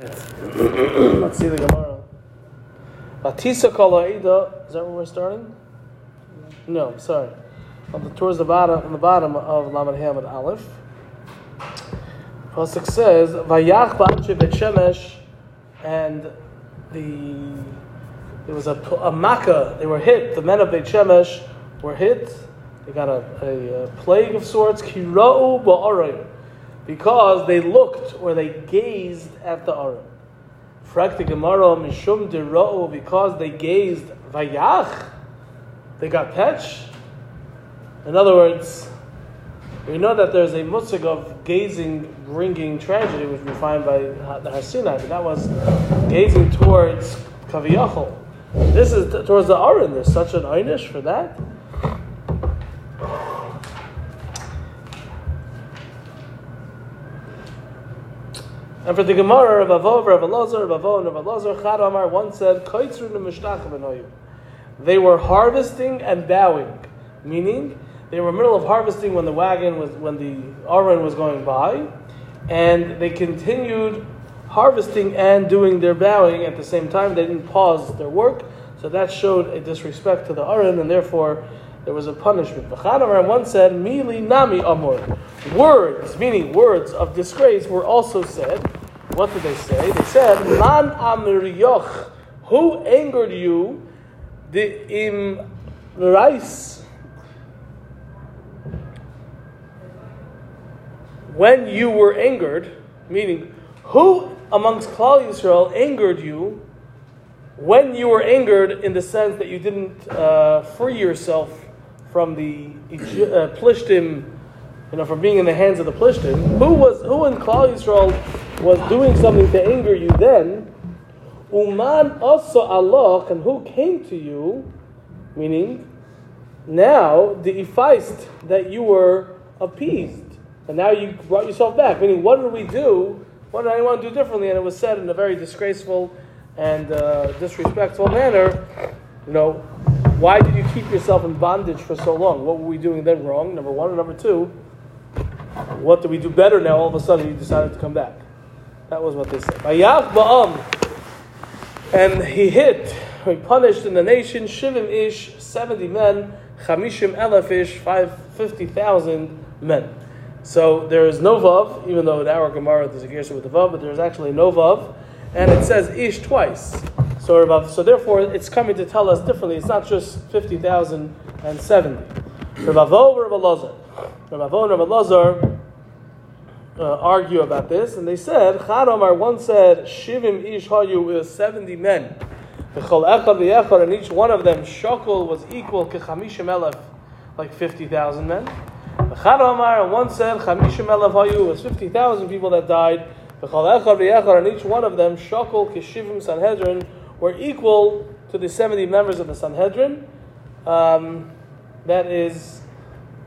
Let's see the Gemara. Batisa Kalaida. Is that where we're starting? No, sorry. Towards the bottom, on the bottom of Laman Hamad Aleph. Pasuk says Vayakhbacheh Beit Shemesh, and there was a Makkah. They were hit. The men of Beit Shemesh were hit. They got a plague of sorts. Kira'u ba'aray. Because they looked or they gazed at the Aron. Frakti Gamaro mishum dera'u, because they gazed Vayakh, they got patch. In other words, we know that there's a musig of gazing, bringing tragedy, which we find by the Hasina. That was gazing towards Kaviyachal. This is towards the Aron. There's such an Ainish for that. And for the Gemara, Rav Avon, Rav Elazar, Chad Amar once said, they were harvesting and bowing, meaning they were in the middle of harvesting when the Aron was going by, and they continued harvesting and doing their bowing at the same time. They didn't pause their work, so that showed a disrespect to the Aron, and therefore there was a punishment. But Chad Amar once said, "Mili nami amor," words, meaning words of disgrace, were also said. What did they say? They said, "Man amriyoch," who angered you? The im rice, when you were angered, meaning who amongst Klal Yisrael angered you? When you were angered, in the sense that you didn't free yourself from the Plishtim, from being in the hands of the Plishtim, who in Klal Yisrael was doing something to anger you then? Uman also Allah, and who came to you, meaning now the effaced that you were appeased, and now you brought yourself back. Meaning, what did we do? What did anyone do differently? And it was said in a very disgraceful and disrespectful manner. Why did you keep yourself in bondage for so long? What were we doing then wrong? Number one. And number two, what do we do better now? All of a sudden you decided to come back. That was what they said. And he punished in the nation, shivim ish, 70 men, chamishim elef ish, 50,000 men. So there is no vav, even though in our Gemara there's a gersha with the vav, but there's actually no vav. And it says ish twice. So therefore, it's coming to tell us differently. It's not just 50,000 and 70. Rav Avon, Rav Elazar argue about this, and they said, Chad Amar once said, Shivim ish hayu, was 70 men. Bechol echad v'echad, and each one of them, Shokul, was equal to chamishim elef, like 50,000 men. Chad Amar once said, chamishim elef hayu, was 50,000 people that died. Bechol echad v'echad, and each one of them, Shokul, keshivim Sanhedrin, were equal to the 70 members of the Sanhedrin. That is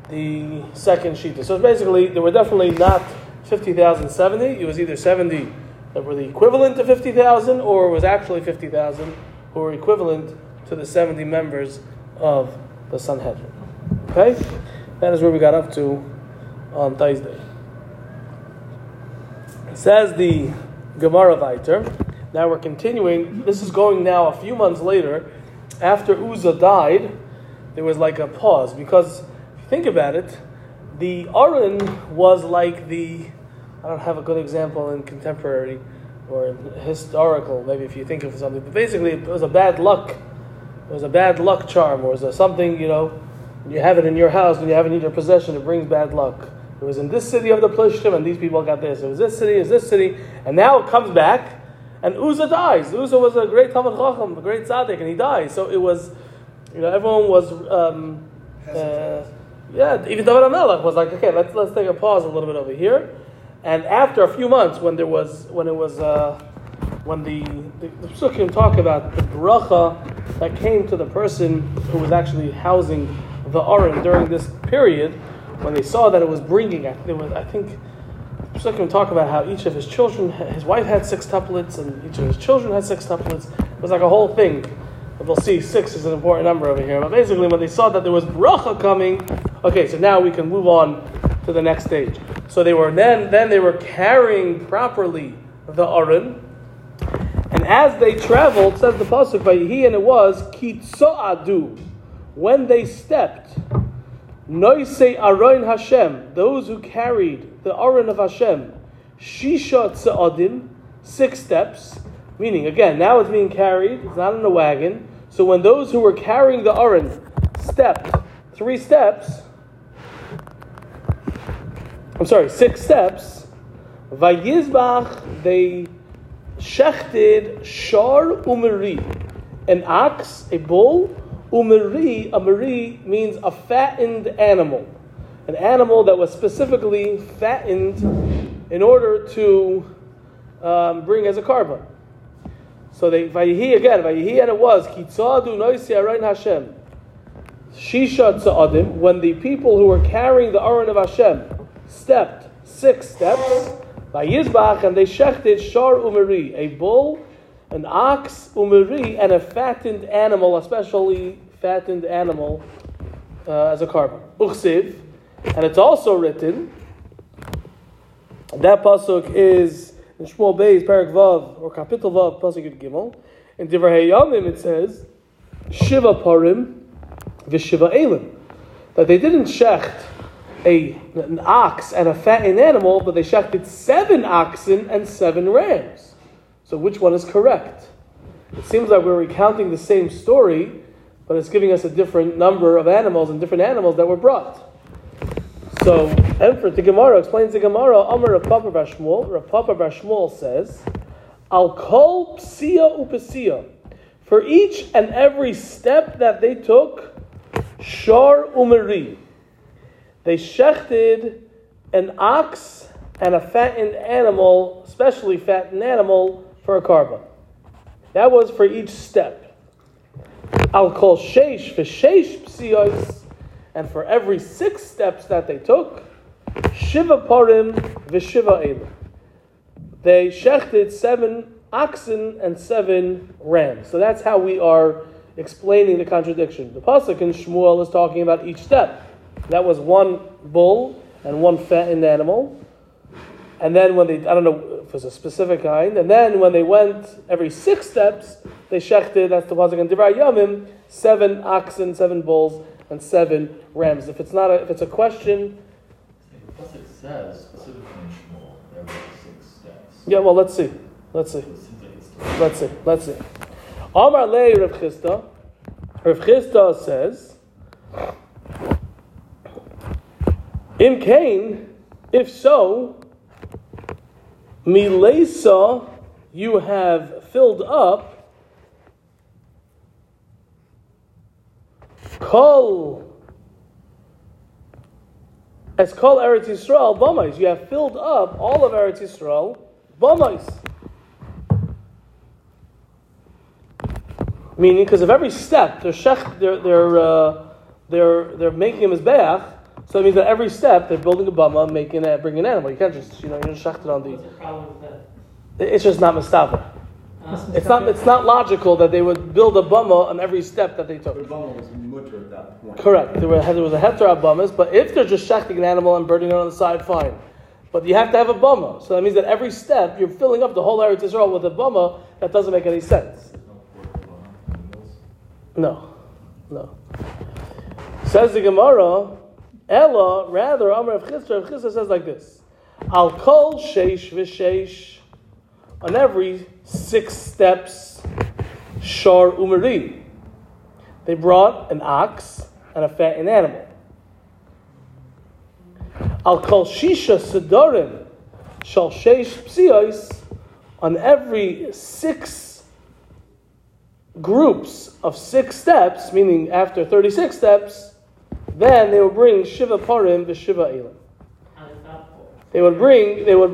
the second shita. So basically, there were definitely not 50,000, 70. It was either 70 that were the equivalent to 50,000, or it was actually 50,000 who were equivalent to the 70 members of the Sanhedrin. Okay? That is where we got up to on Thursday. It says the Gemara Vayter. Now we're continuing. This is going now a few months later. After Uzzah died, there was like a pause. Because if you think about it, the Aron was like I don't have a good example in contemporary or in historical, maybe if you think of something. But basically, it was a bad luck. It was a bad luck charm. Or it was something, you have it in your house, when you have it in your possession, it brings bad luck. It was in this city of the Plishtim, and these people got this. It was this city, And now it comes back. And Uzzah dies. Uzzah was a great Talmud Chacham, a great tzaddik, and he dies. So it was, everyone was, even David HaMelech was like, okay, let's take a pause a little bit over here. And after a few months, when the Pesukim talk about the bracha that came to the person who was actually housing the Aron during this period, when they saw that it was bringing, Pesukim can talk about how each of his children, his wife had six tuplets, and each of his children had six tuplets. It was like a whole thing. But we'll see, six is an important number over here. But basically, when they saw that there was bracha coming, okay, so now we can move on to the next stage. So they were then they were carrying properly the Aron, as they traveled, says the pasuk, Vayihi, and it was kitzo'adu, when they stepped, noisei Aron Hashem, those who carried the Aron of Hashem, shisha tze'adim, 6 steps, meaning again now it's being carried, it's not in a wagon. So when those who were carrying the Aron stepped 3 steps, 6 steps, Vayizbach, they shechted Shar Umri, an ox, a bull. Umri means a fattened animal, an animal that was specifically fattened in order to bring as a karban. So they Vayihi, and it was kitzadu noisi Aron Hashem, shisha tzaadim, when the people who were carrying the Aron of Hashem stepped 6 steps, Vayizbach, and they shechted Shar Umri, a bull, an ox, umri, and a fattened animal, especially fattened animal, as a karban. Uchsiv, and it's also written. That pasuk is in Shmuel Beis, Parak Vav, or Kapitel Vav, Pasuk Yud Gimel. In Divrei Hayamim it says, Shiva Parim v'Shiva Elim, that they didn't shecht an ox and a fattened animal, but they shechted 7 oxen and 7 rams. So which one is correct? It seems like we're recounting the same story, but it's giving us a different number of animals and different animals that were brought. So, Emperor the Gemara explains the Gemara, Amar Rav Papa bar Shmuel. Rav Papa bar Shmuel says, Al kol psia upesia, for each and every step that they took, Shar umri, they shechted an ox and a fattened animal, especially fattened animal, for a karban. That was for each step. I'll call sheish v'sheish psios, and for every 6 steps that they took, shiva parim v'shiva elim, they shechted 7 oxen and 7 rams. So that's how we are explaining the contradiction. The pasuk in Shmuel is talking about each step. That was 1 bull and 1 fattened animal. And then when they, I don't know if it was a specific kind, and then when they went every 6 steps, they shechted, that's the pasuk in Divrei Yamim, 7 oxen, 7 bulls, and 7 rams. If it's a question. Plus it says specifically in Shmuel, there were 6 steps. Yeah, well, let's see. Amar le Rav Chista. Rav Chista says, Im Cain, if so, Milesa, you have filled up Kol Eretz Yisrael Bamais. You have filled up all of Eretz Yisrael Bamais. Meaning, because of every step, they're making him as Beyach. So it means that every step they're building a bama, making it, bringing an animal. You can't just, you don't shecht it on the. What's the problem with that? It's just not mistava. It's not logical that they would build a bama on every step that they took. The bama was mutter at that point. Correct. There was a heter on bamas, but if they're just shechting an animal and burning it on the side, fine. But you have to have a bama, so that means that every step you're filling up the whole Eretz Yisrael with a bama. That doesn't make any sense. No. Says the Gemara. Ella, rather, Amar Rav Chisra, Rav Chisra says like this: Al kol sheish v'sheish, on every 6 steps, Shar umri, they brought an ox and a fattened animal. Al kol shisha sedarim, shal sheish psios, on every 6 groups of 6 steps, meaning after 36 steps. Then they would bring shiva parim v'shiva elim. They would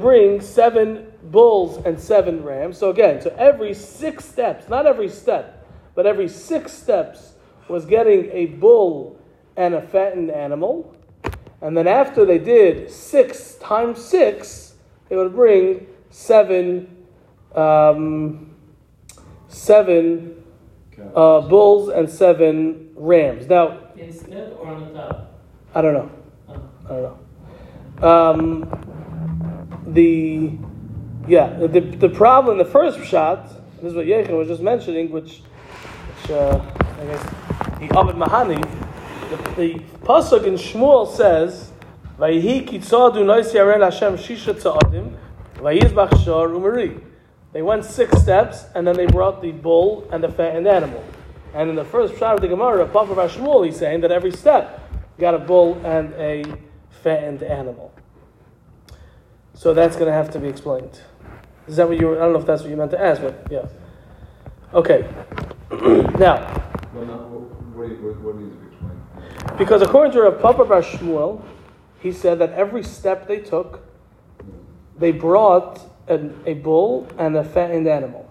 bring 7 bulls and 7 rams. So again, every 6 steps, not every step, but every 6 steps was getting a bull and a fattened animal. And then after they did 6 times 6, they would bring 7 bulls and 7 rams. Now. Instead or on the top? I don't know. The problem, the first shot And this is what Yecha was just mentioning, which I guess the Abed Mahani, the Pasuk in Shmuel says, Vayihi kitzadu nois yaren Hashem shisha tza'adim, Vayakh Shar Umri. They went 6 steps, and then they brought the bull and the fattened animal. And in the first Shar of the Gemara, Papa Rav Shmuel, he's saying that every step got a bull and a fattened animal. So that's going to have to be explained. Is that what you were, I don't know if that's what you meant to ask, but yeah. Okay. Now. Well, no, what needs to be explained? Because according to Rav Papa Rav Shmuel, he said that every step they took, they brought a bull and a fattened animal.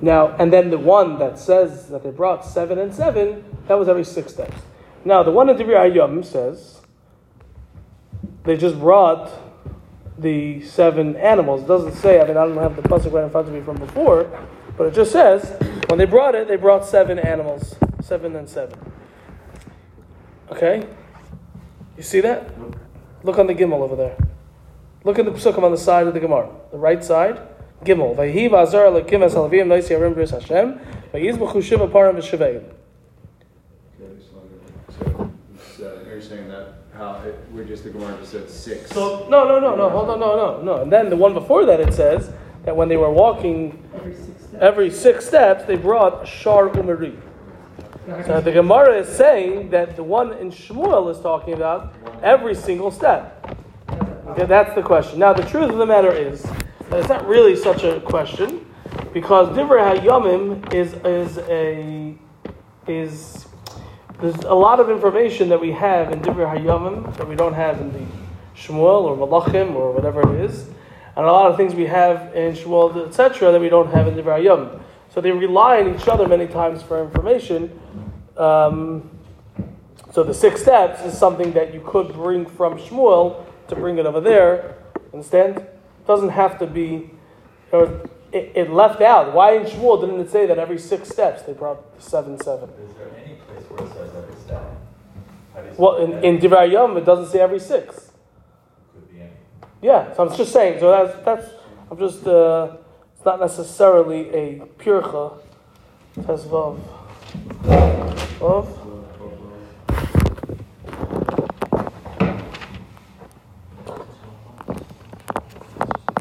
Now, and then the one that says that they brought 7 and 7, that was every 6 steps. Now, the one in Dibur HaYom says they just brought the 7 animals. It doesn't say, I mean, I don't have the pasuk right in front of me from before, but it just says when they brought it, they brought 7 animals, 7 and 7. Okay? You see that? Look on the Gimel over there. Look at the Pesukim on the side of the Gemara, the right side. Gimel. Vayihi v'azar lekim esalavim nois yarim bris Hashem v'yizbachu shiva parim v'shavayim. You're saying that how we're just the Gemara just said 6. So no. Hold on, no. And then the one before that it says that when they were walking every six steps they brought Shar Umri. So the Gemara is saying that the one in Shmuel is talking about every single step. Okay, that's the question. Now the truth of the matter is that it's not really such a question because Divrei HaYomim is there's a lot of information that we have in Divrei HaYomim that we don't have in the Shmuel or Malachim or whatever it is, and a lot of things we have in Shmuel, etc., that we don't have in Divrei HaYomim. So they rely on each other many times for information. So the 6 steps is something that you could bring from Shmuel to bring it over there. Understand? It doesn't have to be, or it left out. Why in Shmuel didn't it say that every 6 steps they brought 7, 7? Is there any place where it says every step? Well, in Divrei HaYom it doesn't say every 6. Could be any. Yeah, so I'm just saying. So that's it's not necessarily a pircha. It says Vav.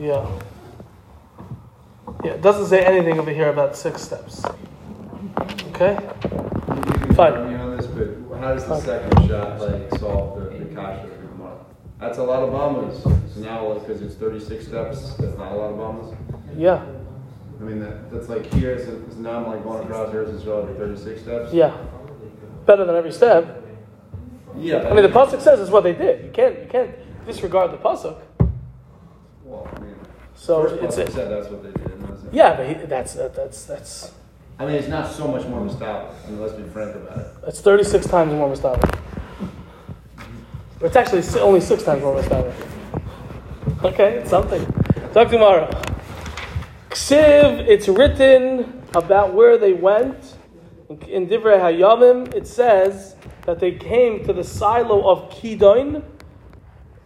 Yeah, it doesn't say anything over here about 6 steps. Okay? Fine. How does the second shot solve the kasha? That's a lot of bombers. So now, because it's 36 steps, that's not a lot of bombers? Yeah. I mean, that's like here, it's now I'm like going across here, it's relative to 36 steps? Yeah. Better than every step. Yeah. I mean, the pasuk says it's what they did. You can't disregard the pasuk. Well, I mean, so it's said that's what they did. Yeah, but that's. I mean, it's not so much more mistake. I mean, let's be frank about it. It's 36 times more mistake. It's actually only 6 times more mistake. Okay, it's something. Talk tomorrow. Ksiv, it's written about where they went. In Divrei HaYomim, it says that they came to the silo of Kidon.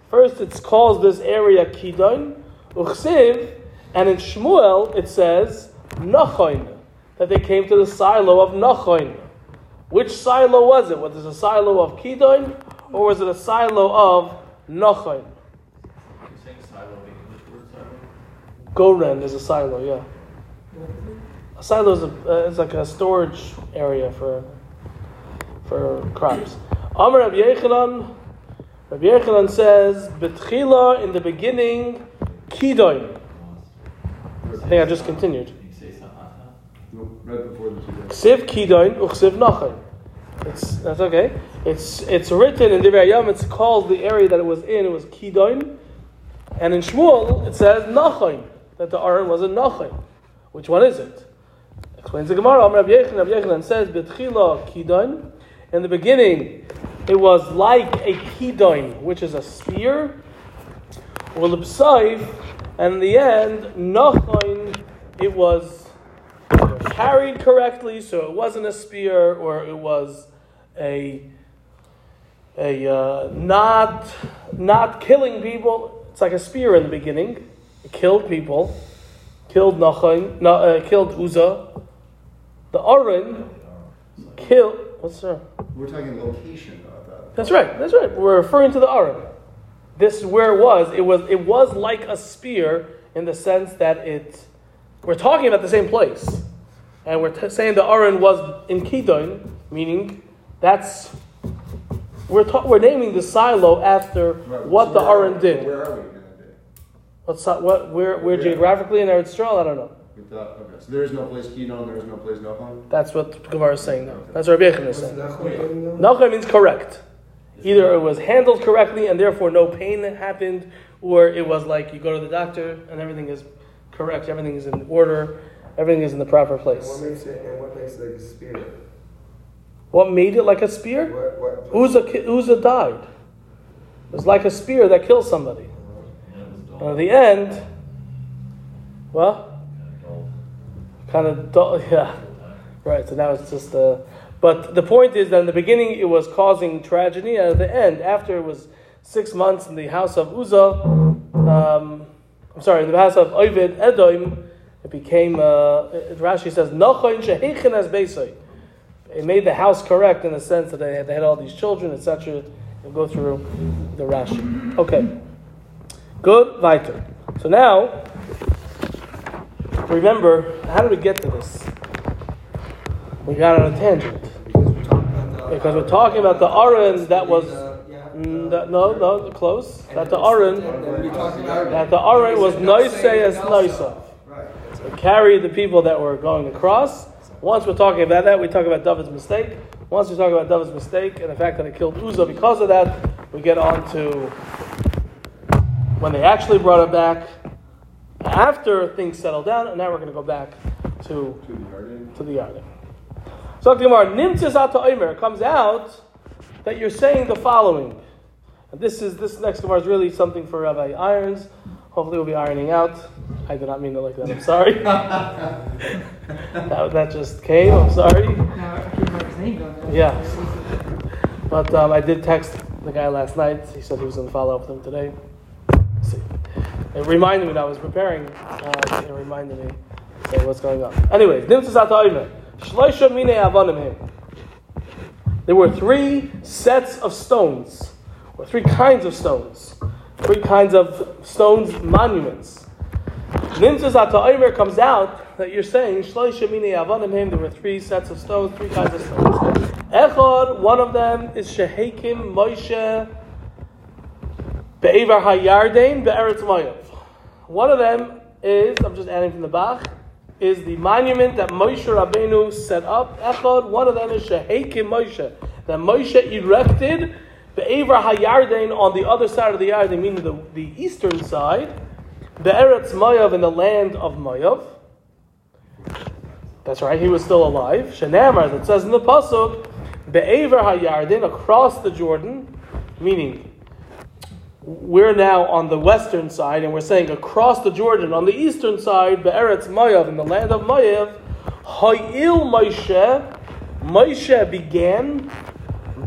First, it's called this area Kidon, Uchsiv, and in Shmuel it says Nachoin, that they came to the silo of Nachoin. Which silo was it? Was it a silo of Kidon, or was it a silo of Nachoin? You're saying silo, the English word silo? Goren is a silo, yeah. A silo is like a storage area for crops. Amar Rabbi Yechanan. Rabbi Yechanan says, Betchila, in the beginning, Kidon. I think I just continued. Ksiv Kidon, Uchsiv Nachain. That's okay. It's written in Divrei HaYom, it's called the area that it was in, it was Kidon. And in Shmuel, it says Nachain, that the Aron was a Nachain. Which one is it? Explains the Gemara. Rabbi Yechanan says, Betchila Kidon, in the beginning, it was like a kidon, which is a spear, or l'b'saif, and in the end, nachain, it was carried correctly, so it wasn't a spear, or it was a not killing people. It's like a spear in the beginning, it killed people, killed Uzzah. The Aron killed. What's that? We're talking location. That's right. We're referring to the Aron. This is where it was. It was like a spear in the sense that it. We're talking about the same place, and we're saying the Aron was in Kidon, meaning that's. We're naming the silo after what the Aron did. Where are we going to be? Where geographically in Eretz Yisrael? I don't know. Okay. So there is no place Kidon, there is no place Nachum? That's what Gemara is saying now. Okay. That's what Rabbi Yechon is saying. Nachum means correct. Either it was handled correctly and therefore no pain happened, or it was like you go to the doctor and everything is correct, everything is in order, everything is in the proper place. And what makes it like a spear? What made it like a spear? Uzzah died. It was like a spear that kills somebody. And at the end, kind of dull, yeah. Right, so now it's just but the point is that in the beginning it was causing tragedy, and at the end, after it was 6 months in the house of in the house of Ovid Edom, it became, Rashi says, Nachain Shehechen as Beisai. It made the house correct in the sense that they had all these children, etc. We'll go through the Rashi. Okay. Good, weiter. So now, remember, how did we get to this? We got on a tangent. Because we're talking about the Aron that was... close. That the Aron was noisei as noisa. It carried the people that were going across. Once we're talking about that, we talk about David's mistake. Once we talk about David's mistake and the fact that it killed Uzzah because of that, we get on to when they actually brought it back after things settled down, and now we're going to go back to the Yarden. So the Gemara Nimtzes Ata Omer comes out that you're saying the following. And this next Gemara is really something for Rabbi Irons. Hopefully we'll be ironing out. I did not mean it like that. I'm sorry. that just came. I'm sorry. Yeah. But I did text the guy last night. He said he was going to follow up with him today. Let's see. It reminded me that I was preparing. It reminded me what's going on. Anyways, there were three sets of stones, or three kinds of stones, monuments. Nimtzes Ata Omer comes out that you're saying there were three sets of stones, three kinds of stones. Echad, one of them is Shehekim Moshe Be'evar HaYarden Be'eretz Moav. One of them is, I'm just adding from the Bach, is the monument that Moshe Rabbeinu set up. Echad, one of them is Shehekim Moshe, that Moshe erected Be'evar HaYarden on the other side of the Yarden, meaning the eastern side. The Eretz Moav, in the land of Moav. That's right, he was still alive. Shenamar, that says in the Pasuk, Be'evar HaYarden, across the Jordan, meaning we're now on the western side, and we're saying across the Jordan, on the eastern side, Be'eretz Moav, in the land of Moav, Ha'il Moshe began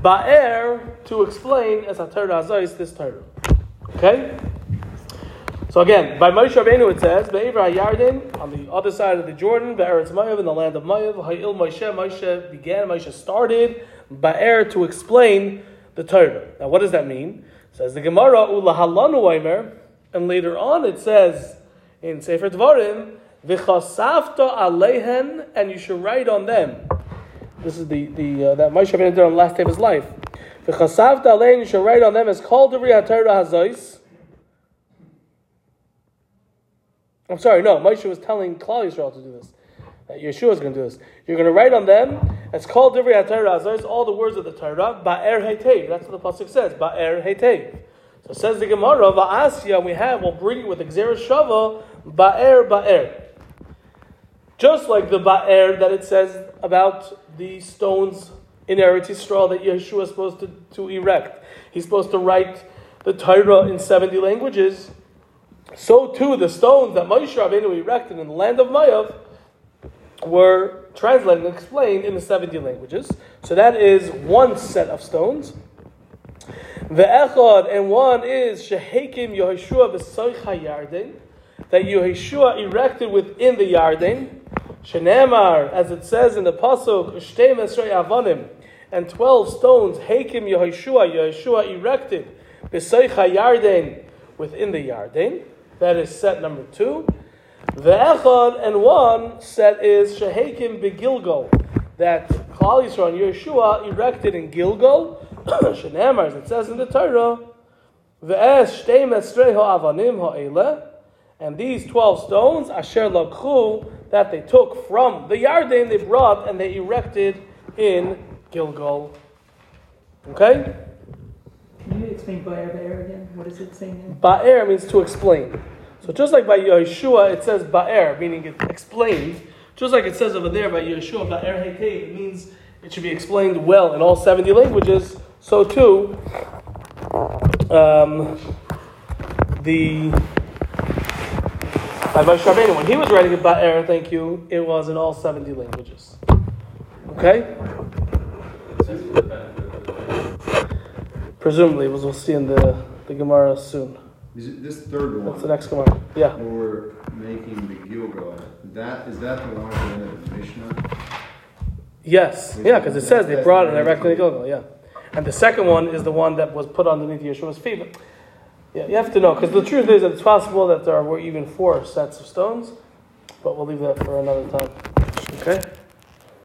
Ba'er to explain as a Torah Azais, this Torah. Okay? So again, by Moshe Rabbeinu it says, Be'evar HaYarden, on the other side of the Jordan, Be'eretz Moav, in the land of Moav, Ha'il Moshe began, Moshe started, Ba'er to explain the Torah. Now what does that mean? It says the Gemara, Ulahalanu Omer, and later on it says, in Sefer Dvarim, V'chasavta alehen, and you should write on them. This is the that Moshe Rabbeinu did on the last day of his life. V'chasavta alehen, you should write on them, as called the Riha Torah Hazais. I'm sorry, no, Moshe was telling Klal Yisrael to do this. That Yeshua is going to do this. You're going to write on them, it's called Divrei HaTorah, so it's all the words of the Torah, Ba'er Heitev. That's what the Pasuk says, Ba'er Heitev. So it says the Gemara, Va'asya, we'll bring it with the Gzeres Shava, Ba'er. Just like the Ba'er that it says about the stones in Eretz Yisrael that Yeshua is supposed to erect. He's supposed to write the Torah in 70 languages. So too, the stones that Moshe Rabbeinu erected in the land of Moav were translated and explained in the 70 languages. So that is one set of stones. The Echad, and one is Shehekim Yehoshua V'Soich HaYarden, that Yehoshua erected within the Yarden, Shenemar, as it says in the Pasuk, Ushtei Mesrei Avonim, and 12 stones, Hakim Yehoshua erected, B'Seicha Yarden, within the Yarden. That is set number 2. The Echad and one set is Shehakim Begilgal, that Klal Yisrael and Yehoshua erected in Gilgal, Shenemar, as it says in the Torah, Ve'esh Shtei Mesrei Ha'avanim Ha'eleh, and these 12 stones, Asher Lakhu, that they took from the Yarden, they brought and they erected in Gilgal. Okay? Can you explain Ba'er Ba'er again? What is it saying there? Ba'er means to explain. So just like by Yehoshua, it says Ba'er, meaning it explains. Just like it says over there by Yehoshua, Ba'er Hekev, it means it should be explained well in all 70 languages. So too, the when he was writing about Aron, thank you, it was in all 70 languages. Okay? Presumably, we'll see in the Gemara soon. This third one. That's the next Gemara. Yeah. We're making the Gilgal. Is that the one in the Mishnah? Yes. Yeah, because it says they brought it directly to Gilgal. Yeah. And the second one is the one that was put underneath Yeshua's feet. Yeah, you have to know, because the truth is that it's possible that there were even 4 sets of stones, but we'll leave that for another time. Okay?